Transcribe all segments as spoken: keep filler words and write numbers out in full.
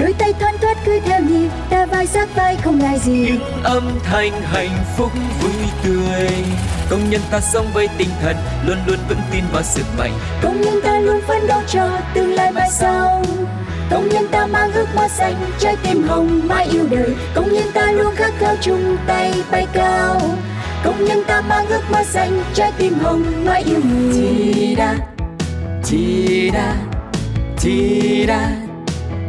đôi tay thoăn thoắt cứ theo nhịp, ta vai sát vai không ngại gì. Những âm thanh hạnh phúc vui tươi, công nhân ta sống với tinh thần luôn luôn vững tin vào sức mạnh. Công nhân ta luôn phấn đấu cho tương lai mai sau, công nhân ta mang ước mơ xanh, trái tim hồng mãi yêu đời. Công nhân ta luôn khát khao chung tay bay cao, công nhân ta mang ước mơ xanh, trái tim hồng mãi yêu người. Chi đa, chi đa, chi đa,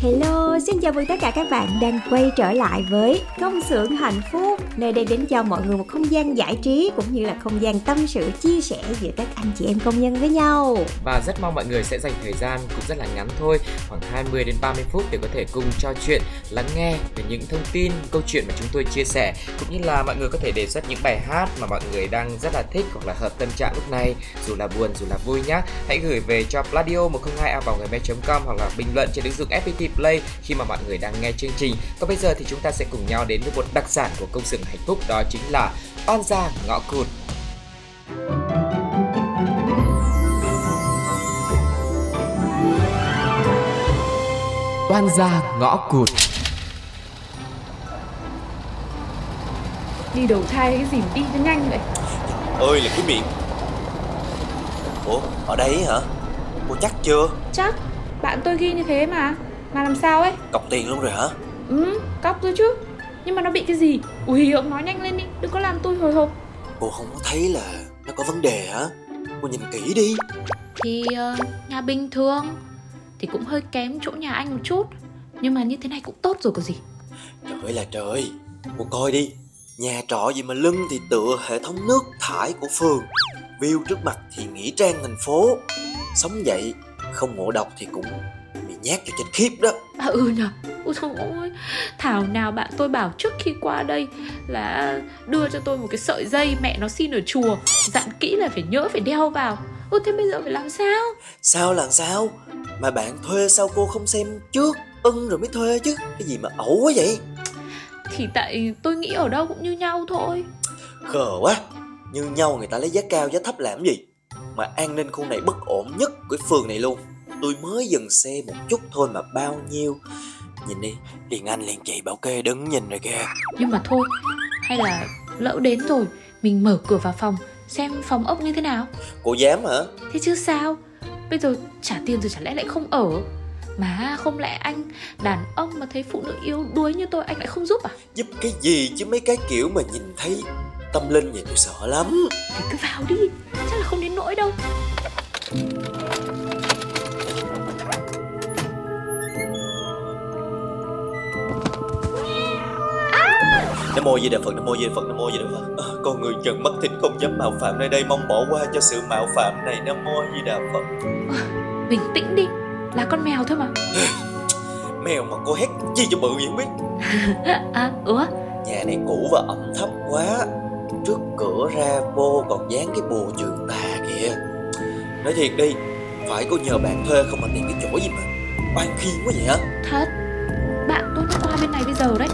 Hello, xin chào mừng tất cả các bạn đang quay trở lại với Công xưởng Hạnh Phúc, nơi đây đến cho mọi người một không gian giải trí cũng như là không gian tâm sự chia sẻ giữa các anh chị em công nhân với nhau. Và rất mong mọi người sẽ dành thời gian cũng rất là ngắn thôi, khoảng hai mươi đến ba mươi phút để có thể cùng trò chuyện, lắng nghe về những thông tin, câu chuyện mà chúng tôi chia sẻ, cũng như là mọi người có thể đề xuất những bài hát mà mọi người đang rất là thích hoặc là hợp tâm trạng lúc này, dù là buồn dù là vui nhá. Hãy gửi về cho Radio một không hai a còng gmail chấm com hoặc là bình luận trên ứng dụng ép pê tê Play khi mà mọi người đang nghe chương trình. Còn bây giờ thì chúng ta sẽ cùng nhau đến với một đặc sản của Công xưởng Hạnh Phúc, đó chính là Oan gia ngõ cụt. Oan gia ngõ cụt. Đi đầu thai cái gì mà đi cho nhanh vậy? Ơi là cái miệng. Ủa, ở đây hả? Cô chắc chưa? Chắc, bạn tôi ghi như thế mà. Mà làm sao ấy? Cọc tiền luôn rồi hả? Ừ, cọc rồi chứ. Nhưng mà nó bị cái gì? Ui, ông nói nhanh lên đi, đừng có làm tôi hồi hộp. Cô không có thấy là nó có vấn đề hả? Cô nhìn kỹ đi. Thì uh, nhà bình thường thì cũng hơi kém chỗ nhà anh một chút, nhưng mà như thế này cũng tốt rồi có gì. Trời ơi là trời, cô coi đi. Nhà trọ gì mà lưng thì tựa hệ thống nước thải của phường, view trước mặt thì nghĩa trang thành phố. Sống vậy, không ngộ độc thì cũng nhát cho chết khiếp đó. À, ừ nhờ. Ôi trời ơi, thảo nào bạn tôi bảo trước khi qua đây là đưa cho tôi một cái sợi dây mẹ nó xin ở chùa, dặn kỹ là phải nhớ phải đeo vào. Ôi thế bây giờ phải làm sao? Sao làm sao? Mà bạn thuê sao cô không xem trước, ưng rồi mới thuê chứ. Cái gì mà ẩu quá vậy? Thì tại tôi nghĩ ở đâu cũng như nhau thôi. Khờ quá. Như nhau người ta lấy giá cao giá thấp làm gì? Mà an ninh khu này bất ổn nhất của phường này luôn. Tôi mới dừng xe một chút thôi mà bao nhiêu. Nhìn đi, liền anh liền chị bảo kê đứng nhìn rồi kìa. Nhưng mà thôi, hay là lỡ đến rồi mình mở cửa vào phòng, xem phòng ốc như thế nào. Cô dám hả? Thế chứ sao, bây giờ trả tiền rồi chả lẽ lại không ở. Mà không lẽ anh đàn ông mà thấy phụ nữ yếu đuối như tôi anh lại không giúp à? Giúp cái gì chứ, mấy cái kiểu mà nhìn thấy tâm linh vậy tôi sợ lắm. Thì cứ vào đi, chắc là không đến nỗi đâu. Nam mô Di Đà Phật, Nam mô Di Đà Phật, Nam mô Di Đà Phật. À, con người trần mắt thịt không dám mạo phạm nơi đây, mong bỏ qua cho sự mạo phạm này. Nam mô Di Đà Phật. À, bình tĩnh đi, là con mèo thôi mà. Mèo mà cô hét chi cho bự vậy không biết. À, ủa? Nhà này cũ và ẩm thấp quá. Trước cửa ra vô còn dán cái bùa trường tà kìa. Nói thiệt đi, phải có nhờ bạn thuê không mà tìm cái chỗ gì mà oan khiên quá vậy hả? Thật, bạn tôi nó qua bên này bây giờ đấy.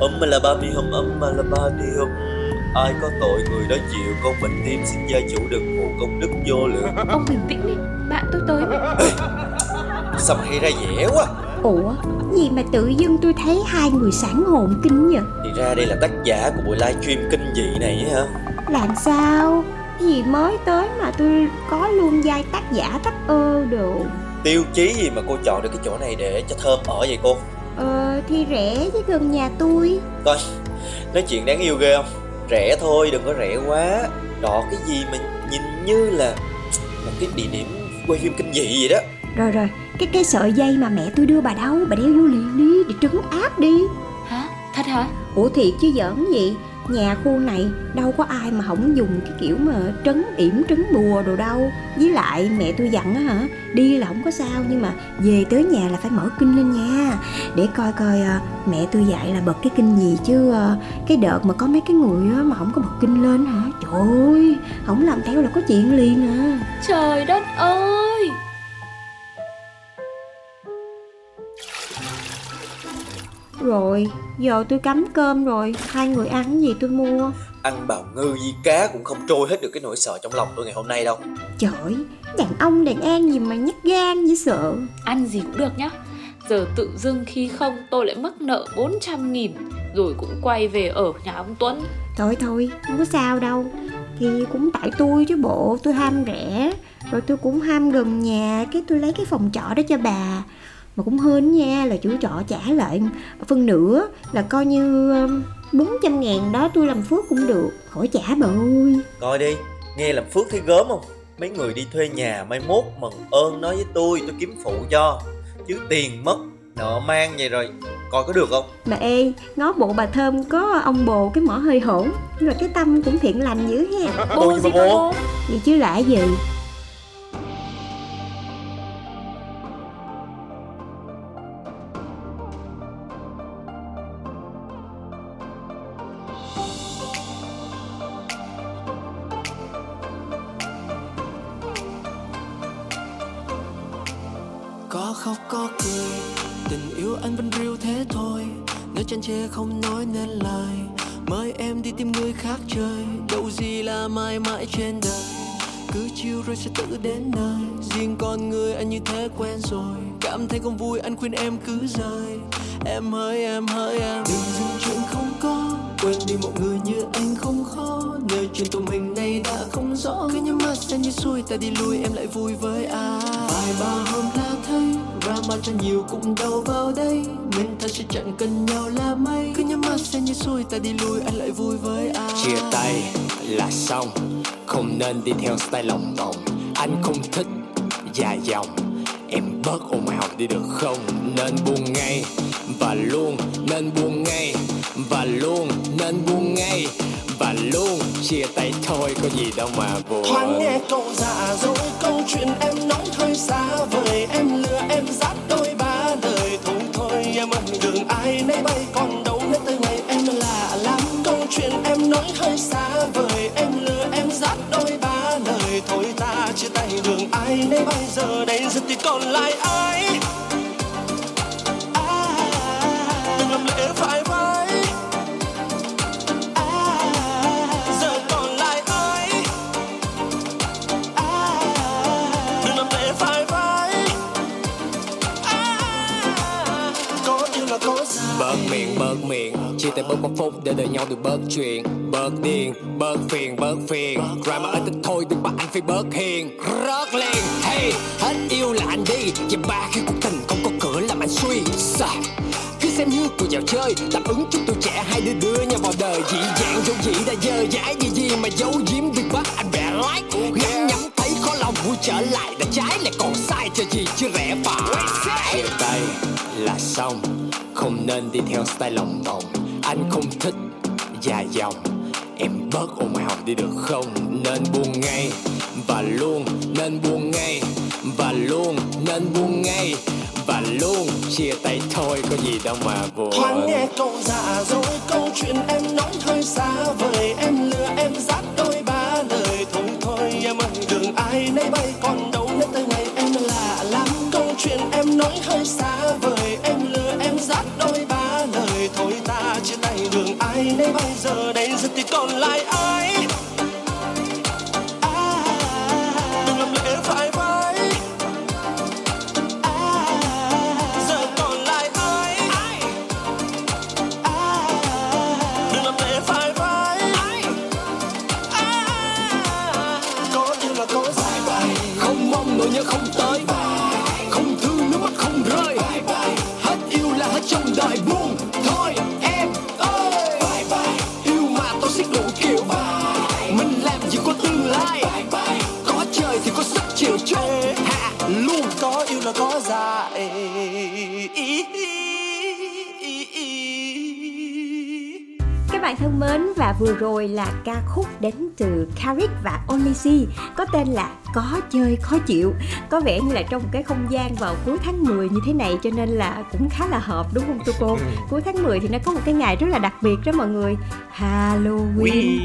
Âm mà là ba mi hầm, âm mà là ba đi hầm. Ai có tội người đó chịu, con bệnh tim xin gia chủ đừng phụ công đức vô lượng. Ông bình tĩnh đi, bạn tôi tới mà. Ê, sao mà hay ra dễ quá. Ủa, gì mà tự dưng tôi thấy hai người sảng hồn kinh nhỉ? Thì ra đây là tác giả của buổi livestream kinh dị này hả? Làm sao, gì mới tới mà tôi có luôn vai tác giả tắc ơ đồ. Tiêu chí gì mà cô chọn được cái chỗ này để cho Thơm ở vậy cô? Ờ thì rẻ chứ gần nhà tôi. Coi, nói chuyện đáng yêu ghê không? Rẻ thôi, đừng có rẻ quá. Đọ cái gì mà nhìn như là một cái địa điểm quay phim kinh dị vậy đó. Rồi rồi, cái cái sợi dây mà mẹ tôi đưa bà đâu, bà đeo vô liền đi, để trấn áp đi. Hả? Thật hả? Ủa thiệt chứ giỡn gì. Nhà khu này đâu có ai mà không dùng cái kiểu mà trấn yểm trấn bùa đồ đâu. Với lại mẹ tôi dặn á hả, đi là không có sao, nhưng mà về tới nhà là phải mở kinh lên nha. Để coi coi mẹ tôi dạy là bật cái kinh gì, chứ cái đợt mà có mấy cái người á mà không có bật kinh lên hả, trời ơi, không làm theo là có chuyện liền à. Trời đất ơi. Rồi, giờ tôi cắm cơm rồi, hai người ăn cái gì tôi mua? Ăn bào ngư với cá cũng không trôi hết được cái nỗi sợ trong lòng tôi ngày hôm nay đâu. Trời, đàn ông đàn an gì mà nhát gan với sợ. Ăn gì cũng được nhá. Giờ tự dưng khi không tôi lại mắc nợ bốn trăm nghìn, rồi cũng quay về ở nhà ông Tuấn. Thôi thôi, không có sao đâu. Thì cũng tại tôi chứ bộ, tôi ham rẻ. Rồi tôi cũng ham gần nhà, cái tôi lấy cái phòng trọ đó cho bà. Mà cũng hên nha là chủ trọ trả lại phân nửa, là coi như bốn trăm ngàn đó tôi làm phước cũng được, khỏi trả bà ơi. Coi đi, nghe làm phước thấy gớm không? Mấy người đi thuê nhà mai mốt mần ơn nói với tôi, tôi kiếm phụ cho. Chứ tiền mất, nợ mang vậy rồi, coi có được không? Mà ê, ngó bộ bà Thơm có ông bồ cái mỏ hơi hổn, rồi cái tâm cũng thiện lành dữ ha. Bồ gì bồ? Vậy chứ lạ gì. Không nói nên lời, mời em đi tìm người khác chơi. Đâu gì là mãi mãi trên đời, cứ chiều rồi sẽ tự đến nơi. Riêng con người anh như thế quen rồi, cảm thấy không vui anh khuyên em cứ rời. Em hỡi em hỡi em, đừng dừng chuyện không có, quên đi một người như anh không khó. Nơi chuyện tụi mình nay đã không rõ, cứ nhắm mắt xem như xuôi ta đi lui em lại vui với ai. Vài ba hôm ta thấy drama cho nhiều cũng đâu vào đây, mình thật sẽ chẳng cần nhau là mấy. Cứ nhắm mắt xem như xuôi ta đi lui anh lại vui với ai. Chia tay là xong, không nên đi theo style lòng vòng. Anh không thích dài dòng, em bớt ồn ào đi được không? Nên buông ngay và luôn, nên buông ngay và luôn, nên buông ngay và luôn. Chia tay thôi có gì đâu mà buồn. Thoáng nghe câu giả dối, câu chuyện em nóng hơi xa vời, em lừa em dắt đôi ba đời. Thôi thôi em ơi đường ai nấy bay, còn đâu hết tới ngày em lạ lắm. Câu chuyện em nói hơi xa vời, em lừa em dắt đôi ba đời. Thôi ta chia tay đường ai nấy bay, giờ đây giờ thì còn lại ai? Tại bớt một phút để đợi nhau được bớt chuyện, bớt điên, bớt phiền, bớt phiền. Drama ở tích thôi đừng bắt anh phải bớt hiền, rớt liền. Hey, hết yêu là anh đi, dèm ba khi cuộc tình không có cửa làm anh suy. Sa, cứ xem như cuộc dạo chơi, đáp ứng chút tuổi trẻ hai đứa đưa nhau vào đời. Dị dạng dấu dị đã dơ dãi gì gì mà giấu giếm đừng bắt anh bẻ lái. Nhắm nhắm thấy khó lòng vui trở lại đã trái lại còn sai cho gì chứ rẽ phải. Chia tay là xong, không nên đi theo style lòng vòng. Anh không thích dài dòng, em bớt ồn ào đi được không? Nên buông ngay và luôn, nên buông ngay và luôn, nên buông ngay và luôn. Chia tay thôi có gì đâu mà buồn. Thoáng nghe câu giả dối, câu chuyện em nói hơi xa vời, em lừa em dắt đôi ba đời. Thôi thôi em ơi đường ai nấy bay, còn đâu hết tới ngày em lạ lắm. Câu chuyện em nói hơi xa vời, em lừa em dắt đôi ba. Thôi ta chia tay đường ai nấy bây giờ đây giờ thì còn lại ai? bạn thân mến, và vừa rồi là ca khúc đến từ Karik và Olysee có tên là Có Chơi Khó Chịu. Có vẻ như là trong cái không gian vào cuối tháng mười như thế này cho nên là cũng khá là hợp, đúng không tụi cô? Cuối tháng mười thì nó có một cái ngày rất là đặc biệt đó mọi người, Halloween.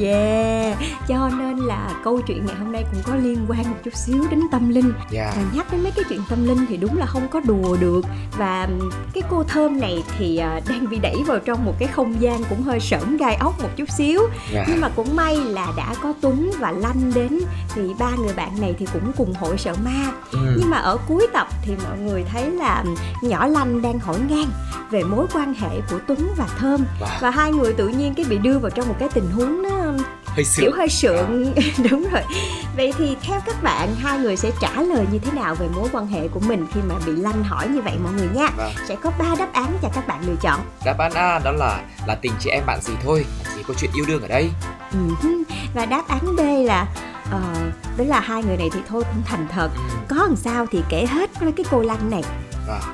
Yeah, cho nên là câu chuyện ngày hôm nay cũng có liên quan một chút xíu đến tâm linh. Yeah. Và nhắc đến mấy cái chuyện tâm linh thì đúng là không có đùa được. Và cái cô Thơm này thì đang bị đẩy vào trong một cái không gian cũng hơi sởn gai ốc một chút xíu. Yeah. Nhưng mà cũng may là đã có Tuấn và Lanh đến, thì ba người bạn này thì cũng cùng hội sợ ma. Mm. Nhưng mà ở cuối tập thì mọi người thấy là nhỏ Lanh đang hỏi ngang về mối quan hệ của Tuấn và Thơm. Wow. Và hai người tự nhiên cái bị đưa vào trong một cái tình huống nó hơi sượng. Kiểu hơi sượng à. Đúng rồi. Vậy thì theo các bạn, hai người sẽ trả lời như thế nào về mối quan hệ của mình khi mà bị Lanh hỏi như vậy mọi người nha. Vâng. Sẽ có ba đáp án cho các bạn lựa chọn. Đáp án A đó là là tình chị em bạn gì thôi, chỉ có chuyện yêu đương ở đây. Ừ. Và đáp án B là ờ, đó là hai người này thì thôi cũng thành thật, ừ. có làm sao thì kể hết với cái cô Lanh này.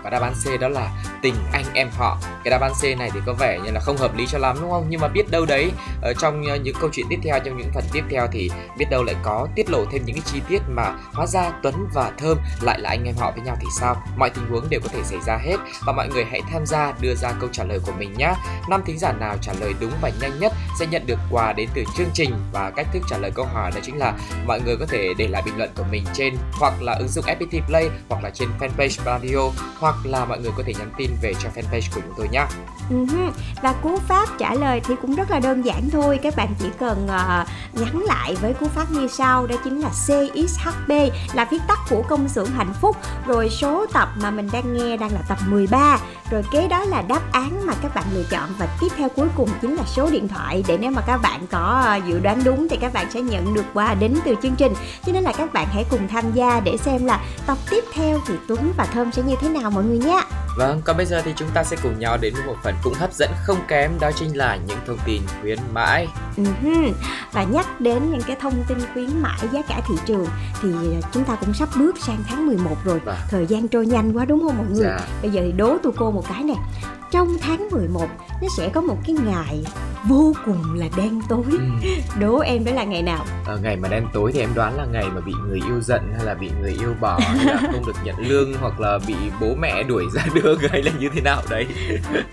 Và đáp án C đó là tình anh em họ. Cái đáp án C này thì có vẻ như là không hợp lý cho lắm, đúng không? Nhưng mà biết đâu đấy ở trong những câu chuyện tiếp theo, trong những phần tiếp theo thì biết đâu lại có tiết lộ thêm những cái chi tiết mà hóa ra Tuấn và Thơm lại là anh em họ với nhau thì sao? Mọi tình huống đều có thể xảy ra hết. Và mọi người hãy tham gia đưa ra câu trả lời của mình nhé. Năm thính giả nào trả lời đúng và nhanh nhất sẽ nhận được quà đến từ chương trình. Và cách thức trả lời câu hỏi đó chính là mọi người có thể để lại bình luận của mình trên hoặc là ứng dụng ép pê tê Play, hoặc là trên fanpage Radio, hoặc là mọi người có thể nhắn tin về cho fanpage của chúng tôi nhé. Uh-huh. Và cú pháp trả lời thì cũng rất là đơn giản thôi. Các bạn chỉ cần uh, nhắn lại với cú pháp như sau. Đó chính là xê ích hát bê, là viết tắt của Công xưởng Hạnh Phúc. Rồi số tập mà mình đang nghe đang là tập mười ba. Rồi kế đó là đáp án mà các bạn lựa chọn. Và tiếp theo cuối cùng chính là số điện thoại, để nếu mà các bạn có uh, dự đoán đúng thì các bạn sẽ nhận được quà đến từ chương trình. Cho nên là các bạn hãy cùng tham gia để xem là tập tiếp theo thì Tuấn và Thơm sẽ như thế nào mọi người nhé. Vâng, còn bây giờ thì chúng ta sẽ cùng nhau đến với một phần cũng hấp dẫn không kém, đó chính là những thông tin khuyến mãi. Uh-huh. Và nhắc đến những cái thông tin khuyến mãi giá cả thị trường thì chúng ta cũng sắp bước sang tháng mười một rồi. Vâng. Thời gian trôi nhanh quá đúng không mọi người? Dạ. Bây giờ thì đố tụi cô một cái nè. Trong tháng mười một nó sẽ có một cái ngày vô cùng là đen tối. Ừ. Đố em đó là ngày nào? Ờ, ngày mà đen tối thì em đoán là ngày mà bị người yêu giận, hay là bị người yêu bỏ, hay là không được nhận lương, hoặc là bị bố mẹ đuổi ra đường, hay là như thế nào đấy.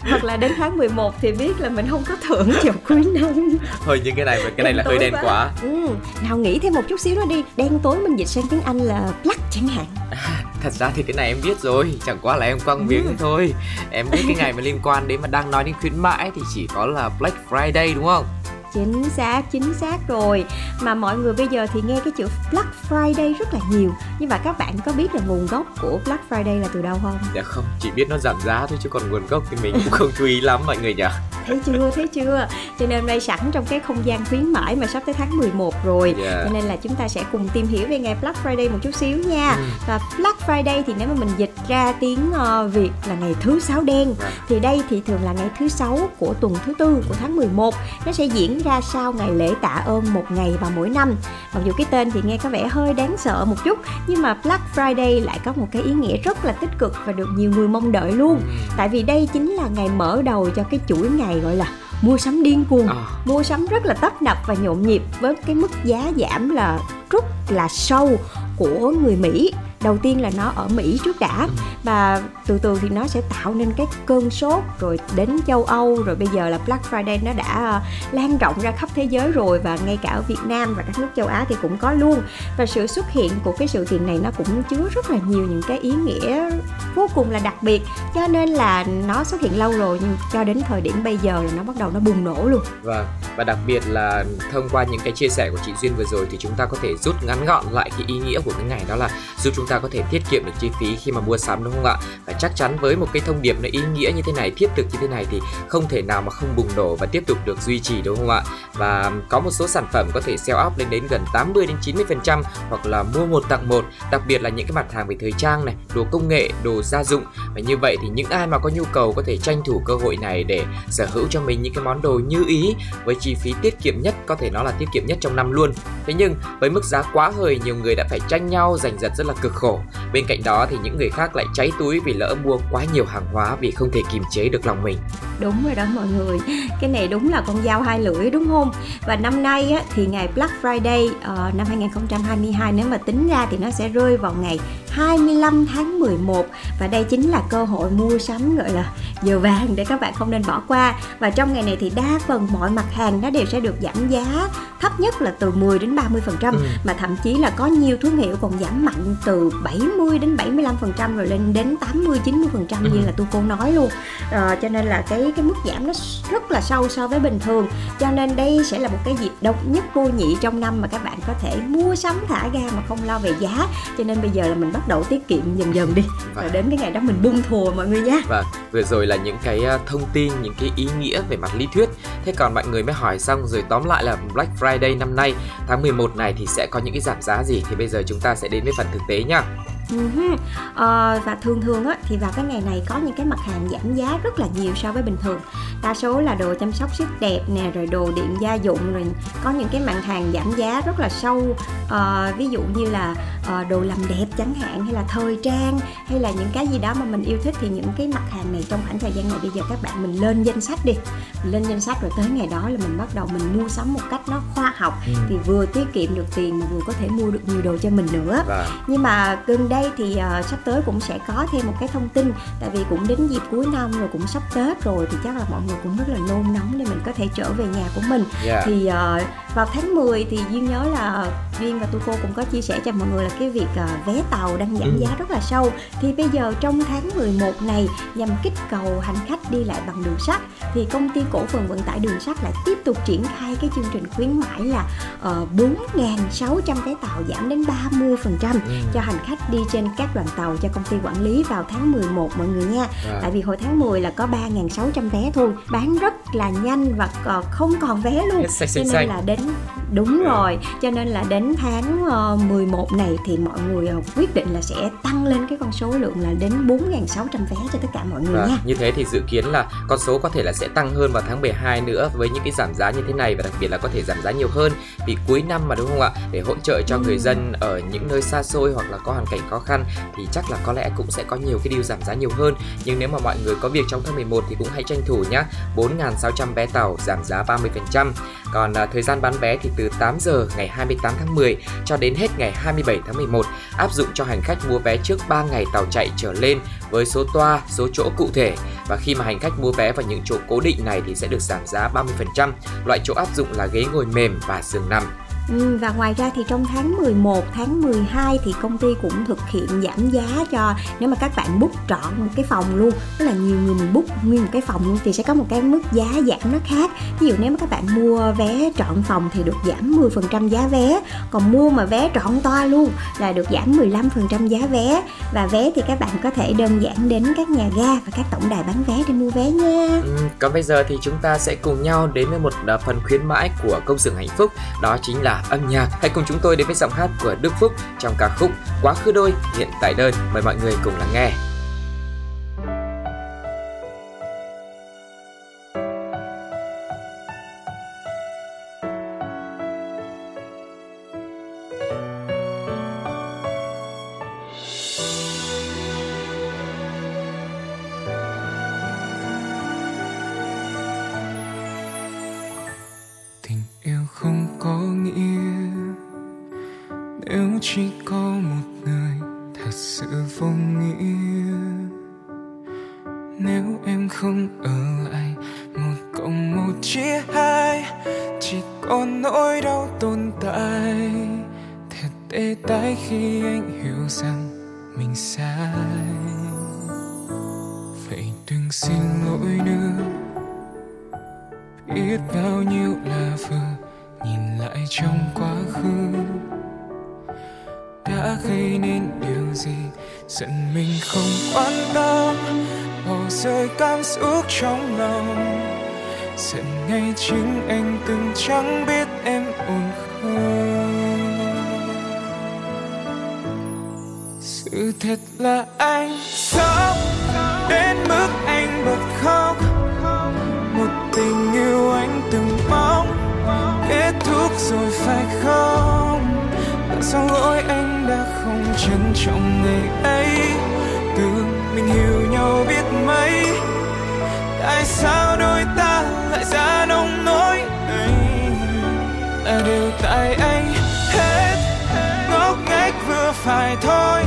Hoặc là đến tháng mười một thì biết là mình không có thưởng trong cuối năm. Thôi nhưng cái này cái đen này là hơi đen quá. quá. Ừ. Nào nghĩ thêm một chút xíu nữa đi. Đen tối mình dịch sang tiếng Anh là black chẳng hạn. À, thật ra thì cái này em biết rồi, chẳng qua là em quăng miếng ừ. thôi. Em biết cái ngày mà liên quan đến mà đang nói đến khuyến mãi thì chỉ có là Black Friday đúng không? Chính xác, chính xác rồi. Mà mọi người bây giờ thì nghe cái chữ Black Friday rất là nhiều. Nhưng mà các bạn có biết là nguồn gốc của Black Friday là từ đâu không? Dạ không, chỉ biết nó giảm giá thôi chứ còn nguồn gốc thì mình cũng không chú ý lắm mọi người nhỉ. Thấy chưa, thấy chưa? Cho nên đây sẵn trong cái không gian khuyến mãi mà sắp tới tháng mười một rồi. Yeah. Cho nên là chúng ta sẽ cùng tìm hiểu về ngày Black Friday một chút xíu nha. Ừ. Và Black Friday thì nếu mà mình dịch ra tiếng Việt là ngày thứ sáu đen. Yeah. Thì đây thì thường là ngày thứ sáu của tuần thứ tư của tháng mười một. Nó sẽ diễn ra sau ngày lễ tạ ơn một ngày vào mỗi năm. Mặc dù cái tên thì nghe có vẻ hơi đáng sợ một chút, nhưng mà Black Friday lại có một cái ý nghĩa rất là tích cực và được nhiều người mong đợi luôn. Ừ. Tại vì đây chính là ngày mở đầu cho cái chuỗi ngày gọi là mua sắm điên cuồng, à. mua sắm rất là tấp nập và nhộn nhịp với cái mức giá giảm là rất là sâu của người Mỹ. Đầu tiên là nó ở Mỹ trước đã, và từ từ thì nó sẽ tạo nên cái cơn sốt rồi đến châu Âu, rồi bây giờ là Black Friday nó đã lan rộng ra khắp thế giới rồi, và ngay cả ở Việt Nam và các nước châu Á thì cũng có luôn. Và sự xuất hiện của cái sự kiện này nó cũng chứa rất là nhiều những cái ý nghĩa vô cùng là đặc biệt, cho nên là nó xuất hiện lâu rồi, nhưng cho đến thời điểm bây giờ là nó bắt đầu nó bùng nổ luôn. Và, và đặc biệt là thông qua những cái chia sẻ của chị Duyên vừa rồi thì chúng ta có thể rút ngắn gọn lại cái ý nghĩa của cái ngày, đó là giúp chúng ta có thể tiết kiệm được chi phí khi mà mua sắm đúng không ạ? Và chắc chắn với một cái thông điệp nó ý nghĩa như thế này, thiết thực như thế này thì không thể nào mà không bùng nổ và tiếp tục được duy trì đúng không ạ? Và có một số sản phẩm có thể sale off lên đến gần tám mươi đến chín mươi phần trăm, hoặc là mua một tặng một, đặc biệt là những cái mặt hàng về thời trang này, đồ công nghệ, đồ gia dụng. Và như vậy thì những ai mà có nhu cầu có thể tranh thủ cơ hội này để sở hữu cho mình những cái món đồ như ý với chi phí tiết kiệm nhất, có thể nói là tiết kiệm nhất trong năm luôn. Thế nhưng với mức giá quá hời, nhiều người đã phải tranh nhau giành giật rất là cực khổ. Bên cạnh đó thì những người khác lại cháy túi vì lỡ mua quá nhiều hàng hóa vì không thể kiềm chế được lòng mình. Đúng rồi đó mọi người, cái này đúng là con dao hai lưỡi đúng không? Và năm nay á, thì ngày Black Friday uh, năm hai không hai hai nếu mà tính ra thì nó sẽ rơi vào ngày hai mươi lăm tháng mười một. Và đây chính là cơ hội mua sắm gọi là giờ vàng để các bạn không nên bỏ qua. Và trong ngày này thì đa phần mọi mặt hàng nó đều sẽ được giảm giá thấp nhất là từ mười đến ba mươi phần trăm, ừ. mà thậm chí là có nhiều thương hiệu còn giảm mạnh từ bảy mươi đến bảy mươi lăm phần trăm rồi lên đến tám mươi đến chín mươi phần trăm như là tôi cô nói luôn. À, cho nên là cái cái mức giảm nó rất là sâu so với bình thường. Cho nên đây sẽ là một cái dịp độc nhất vô nhị trong năm mà các bạn có thể mua sắm thả ga mà không lo về giá. Cho nên bây giờ là mình bắt đầu tiết kiệm dần dần đi. Và rồi đến cái ngày đó mình bung thùa mọi người nhé. Và vừa rồi là những cái thông tin, những cái ý nghĩa về mặt lý thuyết. Thế còn mọi người mới hỏi xong rồi, tóm lại là Black Friday năm nay tháng mười một này thì sẽ có những cái giảm giá gì, thì bây giờ chúng ta sẽ đến với phần thực tế nha. Uh-huh. À, và thường thường á, thì vào cái ngày này có những cái mặt hàng giảm giá rất là nhiều so với bình thường. Đa số là đồ chăm sóc sức đẹp nè, rồi đồ điện gia dụng, rồi có những cái mặt hàng giảm giá rất là sâu, à, ví dụ như là à, đồ làm đẹp chẳng hạn, hay là thời trang, hay là những cái gì đó mà mình yêu thích. Thì những cái mặt hàng này trong khoảng thời gian này bây giờ các bạn mình lên danh sách đi, mình lên danh sách rồi tới ngày đó là mình bắt đầu mình mua sắm một cách nó khoa học, ừ. thì vừa tiết kiệm được tiền mà vừa có thể mua được nhiều đồ cho mình nữa. Và... nhưng mà gần đây đây thì uh, sắp tới cũng sẽ có thêm một cái thông tin, tại vì cũng đến dịp cuối năm rồi, cũng sắp Tết rồi thì chắc là mọi người cũng rất là nôn nóng để mình có thể trở về nhà của mình, yeah. Thì uh, vào tháng mười thì Duyên nhớ là Duyên và tụi cô cũng có chia sẻ cho mọi người là cái việc uh, vé tàu đang giảm ừ. giá rất là sâu. Thì bây giờ trong tháng mười một này, nhằm kích cầu hành khách đi lại bằng đường sắt, thì công ty cổ phần vận tải đường sắt lại tiếp tục triển khai cái chương trình khuyến mãi là uh, bốn nghìn sáu trăm vé tàu giảm đến ba mươi phần trăm ừ. cho hành khách đi trên các đoàn tàu cho công ty quản lý vào tháng mười một mọi người nha. À. Tại vì hồi tháng mười là có ba nghìn sáu trăm vé thôi, bán rất là nhanh và không còn vé luôn. Yes, yes, cho nên yes. là đến đúng yeah. rồi, cho nên là đến tháng mười một này thì mọi người quyết định là sẽ tăng lên cái con số lượng là đến bốn nghìn sáu trăm vé cho tất cả mọi người à. nha. Như thế thì dự kiến là con số có thể là sẽ tăng hơn vào tháng mười hai nữa với những cái giảm giá như thế này, và đặc biệt là có thể giảm giá nhiều hơn vì cuối năm mà đúng không ạ? Để hỗ trợ cho ừ. người dân ở những nơi xa xôi hoặc là có hoàn cảnh khó khăn thì chắc là có lẽ cũng sẽ có nhiều cái điều giảm giá nhiều hơn. Nhưng nếu mà mọi người có việc trong tháng mười một thì cũng hãy tranh thủ nhé. Bốn nghìn sáu trăm vé tàu giảm giá ba mươi phần trăm. Còn à, thời gian bán vé thì từ tám giờ ngày hai mươi tám tháng mười cho đến hết ngày hai mươi bảy tháng mười một, áp dụng cho hành khách mua vé trước ba ngày tàu chạy trở lên với số toa, số chỗ cụ thể. Và khi mà hành khách mua vé vào những chỗ cố định này thì sẽ được giảm giá ba mươi phần trăm. Loại chỗ áp dụng là ghế ngồi mềm và giường nằm. Ừ, và ngoài ra thì trong tháng mười một, tháng mười hai thì công ty cũng thực hiện giảm giá cho nếu mà các bạn book trọn một cái phòng luôn, tức là nhiều người mình book nguyên một cái phòng luôn thì sẽ có một cái mức giá giảm nó khác. Ví dụ nếu mà các bạn mua vé trọn phòng thì được giảm mười phần trăm giá vé, còn mua mà vé trọn toa luôn là được giảm mười lăm phần trăm giá vé. Và vé thì các bạn có thể đơn giản đến các nhà ga và các tổng đài bán vé để mua vé nha. Ừ, còn bây giờ thì chúng ta sẽ cùng nhau đến với một phần khuyến mãi của Công xưởng Hạnh Phúc, đó chính là âm nhạc. Hãy cùng chúng tôi đến với giọng hát của Đức Phúc trong ca khúc Quá khứ đôi, hiện tại đơn. Mời mọi người cùng lắng nghe. Tại sao tại sao nông nỗi là điều tại anh hết, ngốc nghếch vừa phải thôi,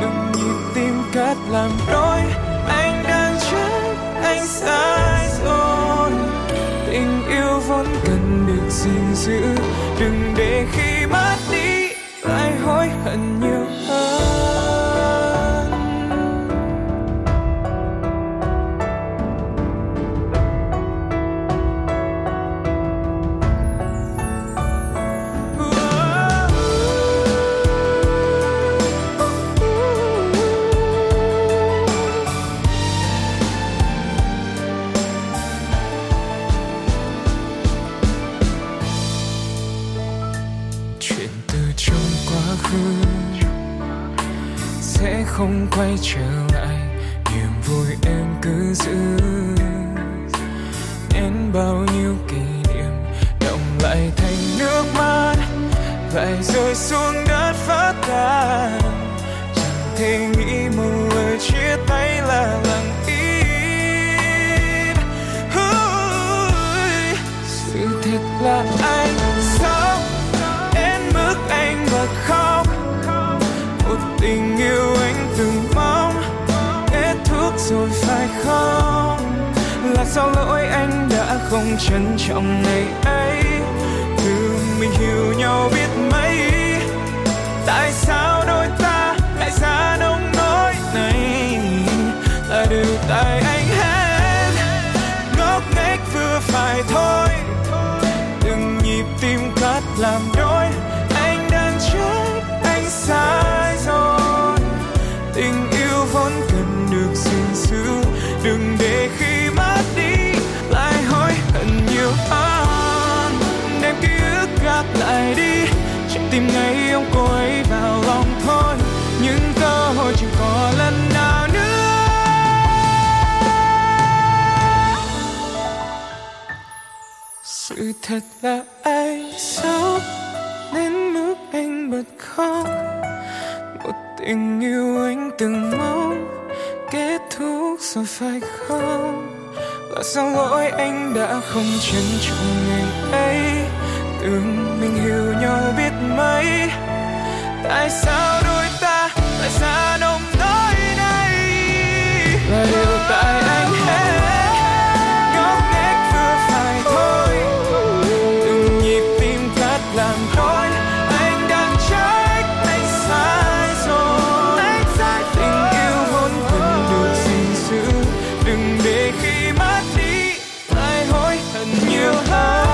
đừng nhìn tim cát làm rối. Anh đang trách, anh sai rồi. Tình yêu vốn cần được gìn giữ, đừng để khi mất đi lại hối hận nhiều hơn. Không quay trở lại, niềm vui em cứ giữ, nén bao nhiêu kỷ niệm đọng lại thành nước mắt, lại rơi xuống đất phát tan. Chẳng thể nghĩ một lời chia tay là lặng im. Sự thật là anh sống đến mức anh bật khóc, một tình yêu anh từng mong kết thúc rồi phải không? Là do lỗi anh đã không trân trọng ngày ấy, từ mình hiểu nhau biết mấy. Tại sao đôi ta lại ra nông nỗi này, là điều tại anh hết, ngốc nghếch vừa phải thôi, đừng nhịp tim cắt làm đôi. Anh đang trách, anh sai rồi. Tình yêu vốn cần được gìn giữ, đừng để khi mất đi lại hối hận nhiều hơn. Đem ký ức gạt lại đi, chẳng tìm ngày ông cô ấy vào lòng thôi, những cơ hội chỉ có lần nào nữa. Sự thật là anh xấu đến mức anh bật khóc, một tình yêu anh từng mong kết thúc rồi phải không? Là sao lỗi anh đã không trân trọng ngày ấy, tưởng mình hiểu nhau biết mấy. Tại sao đôi ta lại xa nông nỗi này, là điều tại anh hết, ngốc nghếch vừa phải thôi, từng nhịp tim cắt làm đôi. Anh đang trách, anh sai rồi. Tình yêu vốn cần được gìn giữ, đừng để khi mất đi lại hối hận nhiều hơn.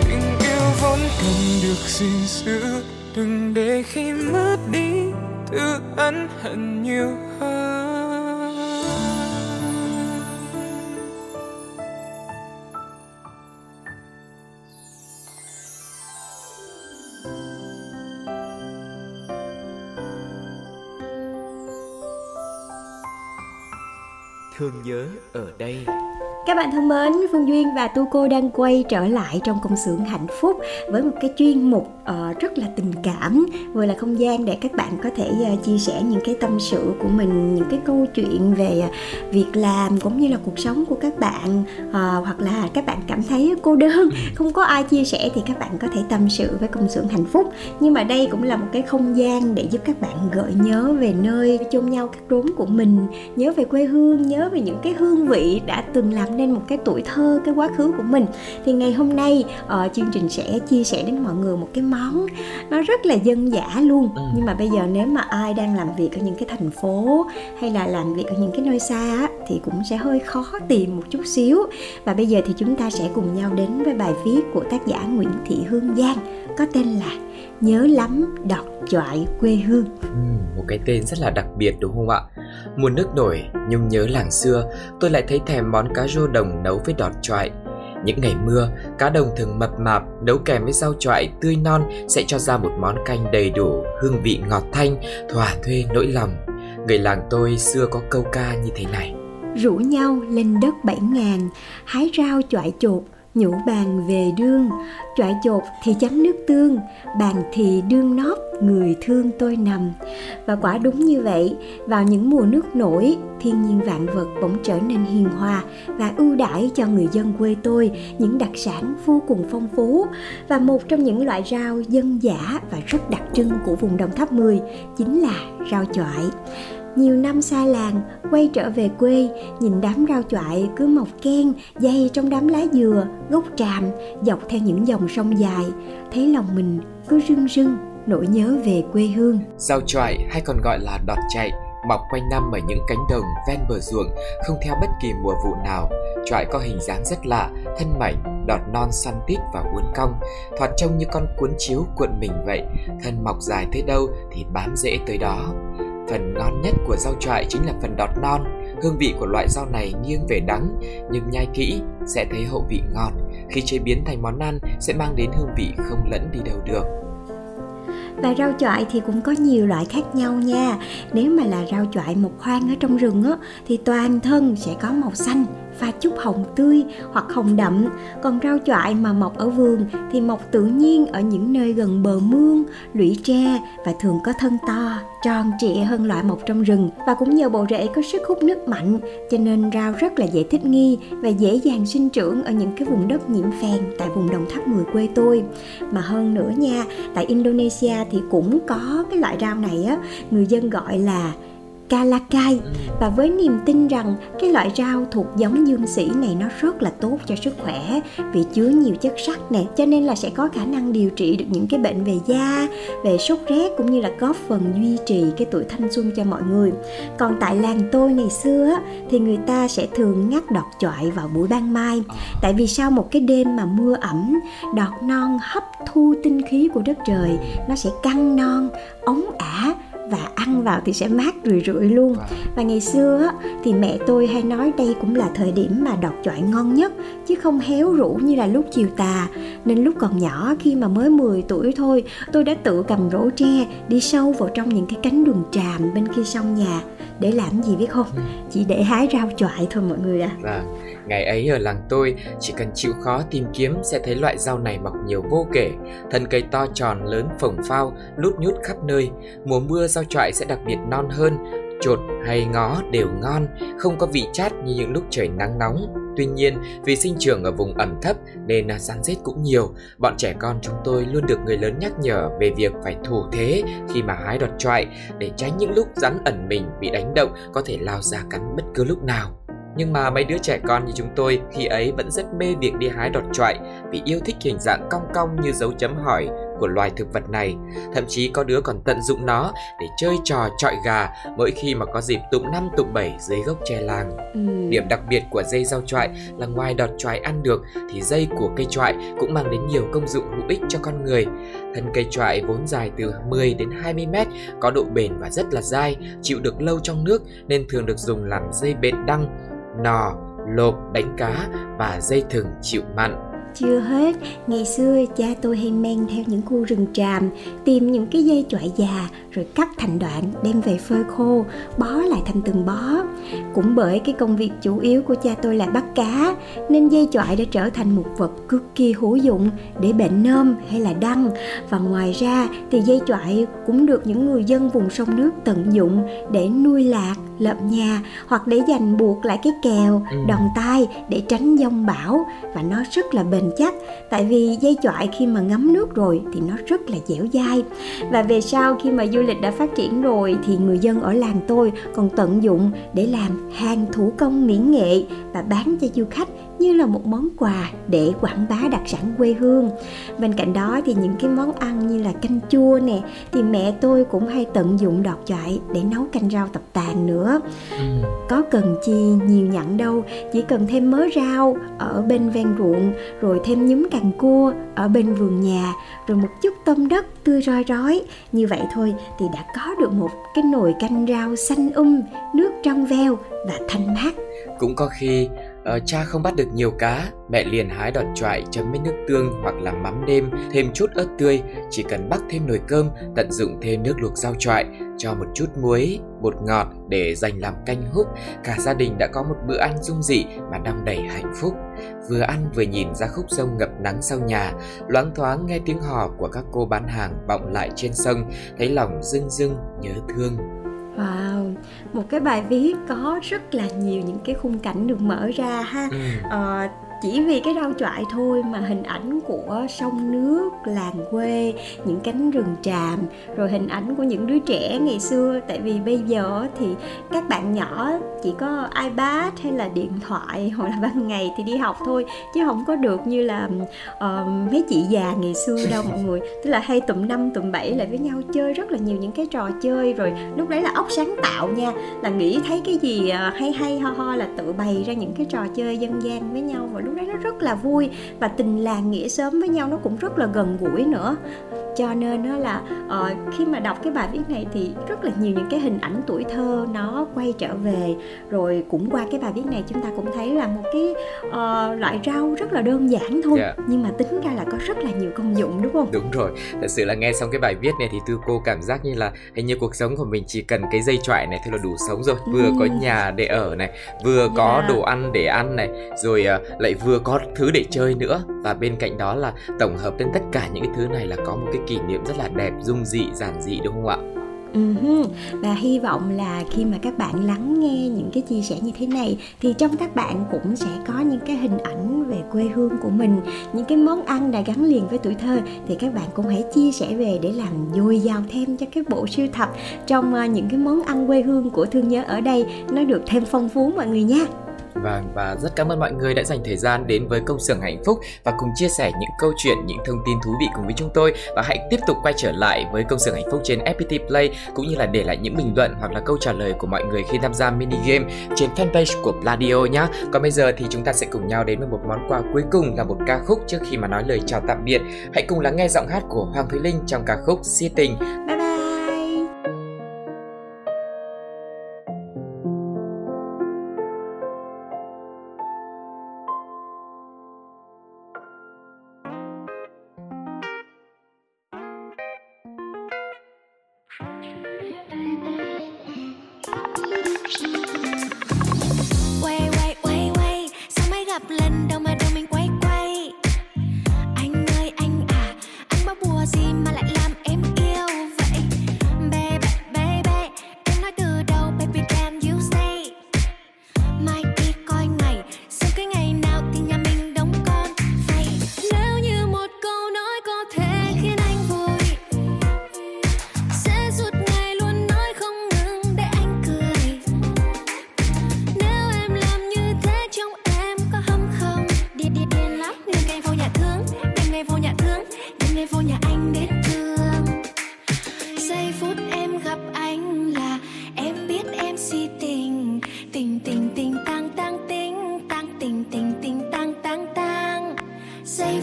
Tình yêu vốn cần được gìn giữ, đừng để khi mất đi tự ân hận nhiều hơn. Thương nhớ ở đây. Các bạn thân mến, Phương Duyên và Tu Cô đang quay trở lại trong công xưởng hạnh phúc với một cái chuyên mục uh, rất là tình cảm, vừa là không gian để các bạn có thể uh, chia sẻ những cái tâm sự của mình, những cái câu chuyện về uh, việc làm cũng như là cuộc sống của các bạn, uh, hoặc là các bạn cảm thấy cô đơn, không có ai chia sẻ thì các bạn có thể tâm sự với công xưởng hạnh phúc. Nhưng mà đây cũng là một cái không gian để giúp các bạn gợi nhớ về nơi chôn nhau các đốm của mình, nhớ về quê hương, nhớ về những cái hương vị đã từng làm nên một cái tuổi thơ, cái quá khứ của mình. Thì ngày hôm nay uh, chương trình sẽ chia sẻ đến mọi người một cái món nó rất là dân dã luôn. ừ. Nhưng mà bây giờ nếu mà ai đang làm việc ở những cái thành phố hay là làm việc ở những cái nơi xa á, thì cũng sẽ hơi khó tìm một chút xíu. Và bây giờ thì chúng ta sẽ cùng nhau đến với bài viết của tác giả Nguyễn Thị Hương Giang có tên là Nhớ lắm đọt choại quê hương. Một cái tên rất là đặc biệt đúng không ạ? Muốn nước nổi nhưng nhớ làng xưa, tôi lại thấy thèm món cá rô đồng nấu với đọt choại. Những ngày mưa, cá đồng thường mập mạp, nấu kèm với rau choại tươi non sẽ cho ra một món canh đầy đủ, hương vị ngọt thanh, thỏa thuê nỗi lòng. Người làng tôi xưa có câu ca như thế này: rủ nhau lên đất bảy ngàn, hái rau choại chột, nhũ bàn về đương, chọi chột thì chấm nước tương, bàn thì đương nóp, người thương tôi nằm. Và quả đúng như vậy, vào những mùa nước nổi, thiên nhiên vạn vật bỗng trở nên hiền hòa và ưu đãi cho người dân quê tôi những đặc sản vô cùng phong phú. Và một trong những loại rau dân dã và rất đặc trưng của vùng Đồng Tháp Mười chính là rau chọi. Nhiều năm xa làng, quay trở về quê, nhìn đám rau chọi cứ mọc ken, dây trong đám lá dừa, gốc tràm, dọc theo những dòng sông dài, thấy lòng mình cứ rưng rưng nỗi nhớ về quê hương. Rau chọi hay còn gọi là đọt chạy, mọc quanh năm ở những cánh đồng ven bờ ruộng, không theo bất kỳ mùa vụ nào. Chọi có hình dáng rất lạ, thân mảnh, đọt non săn tít và uốn cong, thoạt trông như con cuốn chiếu cuộn mình vậy, thân mọc dài tới đâu thì bám rễ tới đó. Phần ngon nhất của rau chọi chính là phần đọt non. Hương vị của loại rau này nghiêng về đắng, nhưng nhai kỹ sẽ thấy hậu vị ngọt. Khi chế biến thành món ăn sẽ mang đến hương vị không lẫn đi đâu được. Và rau chọi thì cũng có nhiều loại khác nhau nha. Nếu mà là rau chọi mọc hoang ở trong rừng á, thì toàn thân sẽ có màu xanh, pha chút hồng tươi hoặc hồng đậm. Còn rau chọi mà mọc ở vườn thì mọc tự nhiên ở những nơi gần bờ mương, lũy tre và thường có thân to, tròn trịa hơn loại mọc trong rừng. Và cũng nhờ bộ rễ có sức hút nước mạnh, cho nên rau rất là dễ thích nghi và dễ dàng sinh trưởng ở những cái vùng đất nhiễm phèn tại vùng Đồng Tháp Mười quê tôi. Mà hơn nữa nha, tại Indonesia thì cũng có cái loại rau này á, người dân gọi là Kalakai, và với niềm tin rằng cái loại rau thuộc giống dương sỉ này nó rất là tốt cho sức khỏe vì chứa nhiều chất sắt nè, cho nên là sẽ có khả năng điều trị được những cái bệnh về da, về sốt rét, cũng như là góp phần duy trì cái tuổi thanh xuân cho mọi người. Còn tại làng tôi ngày xưa thì người ta sẽ thường ngắt đọt chọi vào buổi ban mai, tại vì sau một cái đêm mà mưa ẩm, đọt non hấp thu tinh khí của đất trời, nó sẽ căng non, ống ả và ăn vào thì sẽ mát rượi rượi luôn. Và ngày xưa thì mẹ tôi hay nói đây cũng là thời điểm mà đọt chọi ngon nhất, chứ không héo rũ như là lúc chiều tà. Nên lúc còn nhỏ, khi mà mới mười tuổi thôi, tôi đã tự cầm rổ tre đi sâu vào trong những cái cánh đường tràm bên kia sông nhà. Để làm gì biết không? Chỉ để hái rau chọi thôi mọi người ạ. À. Ngày ấy ở làng tôi, chỉ cần chịu khó tìm kiếm sẽ thấy loại rau này mọc nhiều vô kể. Thân cây to tròn lớn phồng phao, lút nhút khắp nơi. Mùa mưa rau chọi sẽ đặc biệt non hơn, chột hay ngó đều ngon, không có vị chát như những lúc trời nắng nóng. Tuy nhiên, vì sinh trưởng ở vùng ẩm thấp nên rắn rết cũng nhiều. Bọn trẻ con chúng tôi luôn được người lớn nhắc nhở về việc phải thủ thế khi mà hái đọt chọi, để tránh những lúc rắn ẩn mình bị đánh động có thể lao ra cắn bất cứ lúc nào. Nhưng mà mấy đứa trẻ con như chúng tôi khi ấy vẫn rất mê việc đi hái đọt chọi vì yêu thích hình dạng cong cong như dấu chấm hỏi của loài thực vật này. Thậm chí có đứa còn tận dụng nó để chơi trò chọi gà mỗi khi mà có dịp tụm năm tụm bảy dưới gốc tre làng. ừ. Điểm đặc biệt của dây rau chọi là ngoài đọt chọi ăn được thì dây của cây chọi cũng mang đến nhiều công dụng hữu ích cho con người. Thân cây chọi vốn dài từ mười đến hai mươi mét, có độ bền và rất là dai, chịu được lâu trong nước nên thường được dùng làm dây bện đăng, nò, lộp đánh cá và dây thừng chịu mặn. Chưa hết, ngày xưa cha tôi hay men theo những khu rừng tràm, tìm những cái dây chọi già rồi cắt thành đoạn đem về phơi khô, bó lại thành từng bó. Cũng bởi cái công việc chủ yếu của cha tôi là bắt cá nên dây chọi đã trở thành một vật cực kỳ hữu dụng để bện nơm hay là đăng. Và ngoài ra thì dây chọi cũng được những người dân vùng sông nước tận dụng để nuôi lạc, lợm nhà, hoặc để dành buộc lại cái kèo, đòn tay để tránh giông bão. Và nó rất là bền chắc, tại vì dây chọi khi mà ngấm nước rồi thì nó rất là dẻo dai. Và về sau khi mà du lịch đã phát triển rồi thì người dân ở làng tôi còn tận dụng để làm hàng thủ công mỹ nghệ và bán cho du khách như là một món quà để quảng bá đặc sản quê hương. Bên cạnh đó thì những cái món ăn như là canh chua nè, thì mẹ tôi cũng hay tận dụng đọt chọi để nấu canh rau tập tàn nữa. ừ. Có cần chi nhiều nhặn đâu, chỉ cần thêm mớ rau ở bên ven ruộng, rồi thêm nhúm càng cua ở bên vườn nhà, rồi một chút tôm đất tươi rói rói. Như vậy thôi thì đã có được một cái nồi canh rau xanh um, nước trong veo và thanh mát. Cũng có khi Ờ, cha không bắt được nhiều cá, mẹ liền hái đọt chọi chấm với nước tương hoặc là mắm nêm, thêm chút ớt tươi, chỉ cần bắc thêm nồi cơm, tận dụng thêm nước luộc rau chọi, cho một chút muối, bột ngọt để dành làm canh húp. Cả gia đình đã có một bữa ăn dung dị mà đong đầy hạnh phúc. Vừa ăn vừa nhìn ra khúc sông ngập nắng sau nhà, loáng thoáng nghe tiếng hò của các cô bán hàng vọng lại trên sông, thấy lòng rưng rưng nhớ thương. Wow, một cái bài viết có rất là nhiều những cái khung cảnh được mở ra ha. Ừ. Ờ, chỉ vì cái rau chọi thôi mà hình ảnh của sông nước, làng quê, những cánh rừng tràm, rồi hình ảnh của những đứa trẻ ngày xưa. Tại vì bây giờ thì các bạn nhỏ chỉ có iPad hay là điện thoại, hoặc là ban ngày thì đi học thôi, chứ không có được như là uh, mấy chị già ngày xưa đâu mọi người. Tức là hay tụm năm tụm bảy lại với nhau chơi rất là nhiều những cái trò chơi. Rồi lúc đấy là óc sáng tạo nha, là nghĩ thấy cái gì hay hay ho ho là tự bày ra những cái trò chơi dân gian với nhau. Và lúc đấy nó rất là vui, và tình làng nghĩa xóm với nhau nó cũng rất là gần gũi nữa. Cho nên đó là uh, khi mà đọc cái bài viết này thì rất là nhiều những cái hình ảnh tuổi thơ nó quay trở về. Rồi cũng qua cái bài viết này chúng ta cũng thấy là một cái uh, loại rau rất là đơn giản thôi, yeah. Nhưng mà tính ra là có rất là nhiều công dụng, đúng không? Đúng rồi, thật sự là nghe xong cái bài viết này thì Tư Cô cảm giác như là hình như cuộc sống của mình chỉ cần cái dây chọi này thôi là đủ sống rồi. Vừa uhm. có nhà để ở này, vừa có yeah. đồ ăn để ăn này, rồi uh, lại vừa có thứ để chơi nữa. Và bên cạnh đó là tổng hợp lên tất cả những cái thứ này là có một cái kỷ niệm rất là đẹp, dung dị, giản dị, đúng không ạ? Uh-huh. Và hy vọng là khi mà các bạn lắng nghe những cái chia sẻ như thế này thì trong các bạn cũng sẽ có những cái hình ảnh về quê hương của mình, những cái món ăn đã gắn liền với tuổi thơ. Thì các bạn cũng hãy chia sẻ về để làm dồi dào thêm cho cái bộ sưu tập trong những cái món ăn quê hương của Thương Nhớ ở đây, nó được thêm phong phú mọi người nha. Và, và rất cảm ơn mọi người đã dành thời gian đến với Công xưởng Hạnh Phúc và cùng chia sẻ những câu chuyện, những thông tin thú vị cùng với chúng tôi. Và hãy tiếp tục quay trở lại với Công xưởng Hạnh Phúc trên ép pê tê Play, cũng như là để lại những bình luận hoặc là câu trả lời của mọi người khi tham gia mini game trên fanpage của Pladio nhé. Còn bây giờ thì chúng ta sẽ cùng nhau đến với một món quà cuối cùng là một ca khúc trước khi mà nói lời chào tạm biệt. Hãy cùng lắng nghe giọng hát của Hoàng Thúy Linh trong ca khúc Si Tình. Bye bye.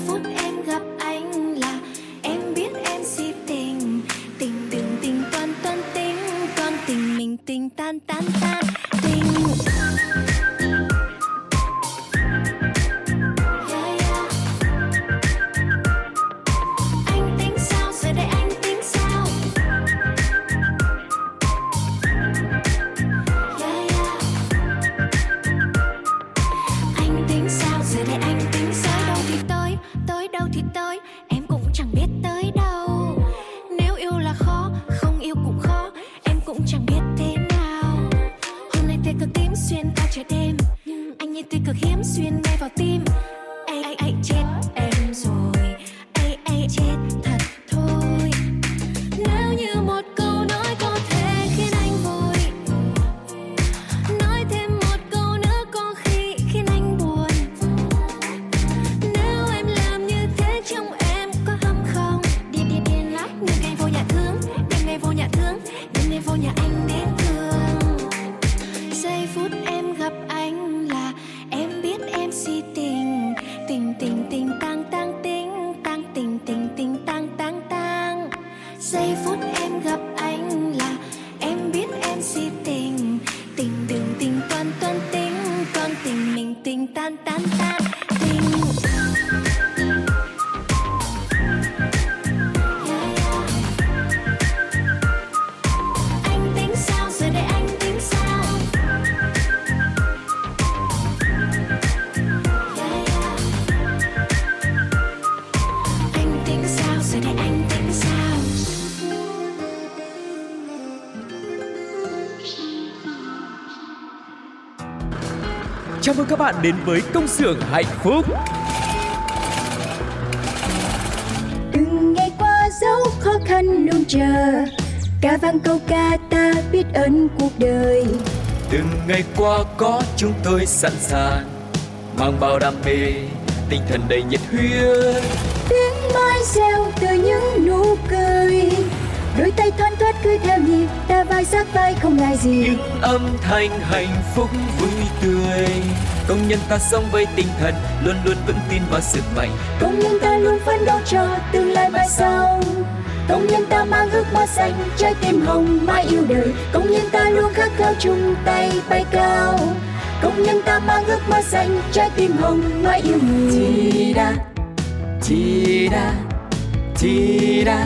Phút em gặp anh là em biết em si tình. Chào mừng các bạn đến với Công xưởng Hạnh Phúc. Từng ngày qua dấu khó khăn luôn chờ, ca vang câu ca ta biết ơn cuộc đời. Từng ngày qua có chúng tôi sẵn sàng, mang bao đam mê, tinh thần đầy nhiệt huyết. Tiếng mai reo từ những nụ cười, đôi tay thoăn thoắt cứ theo nhịp, ta vai sát vai không ngại gì. Những âm thanh hạnh phúc vui tươi, công nhân ta sống với tinh thần luôn luôn vững tin vào sức mạnh. Công nhân ta luôn phấn đấu cho tương lai mai sau. Công nhân ta mang ước mơ xanh, trái tim hồng mãi yêu đời. Công nhân ta luôn khát khao chung tay bay cao. Công nhân ta mang ước mơ xanh, trái tim hồng mãi yêu người. Chi đa, chi đa, chi đa,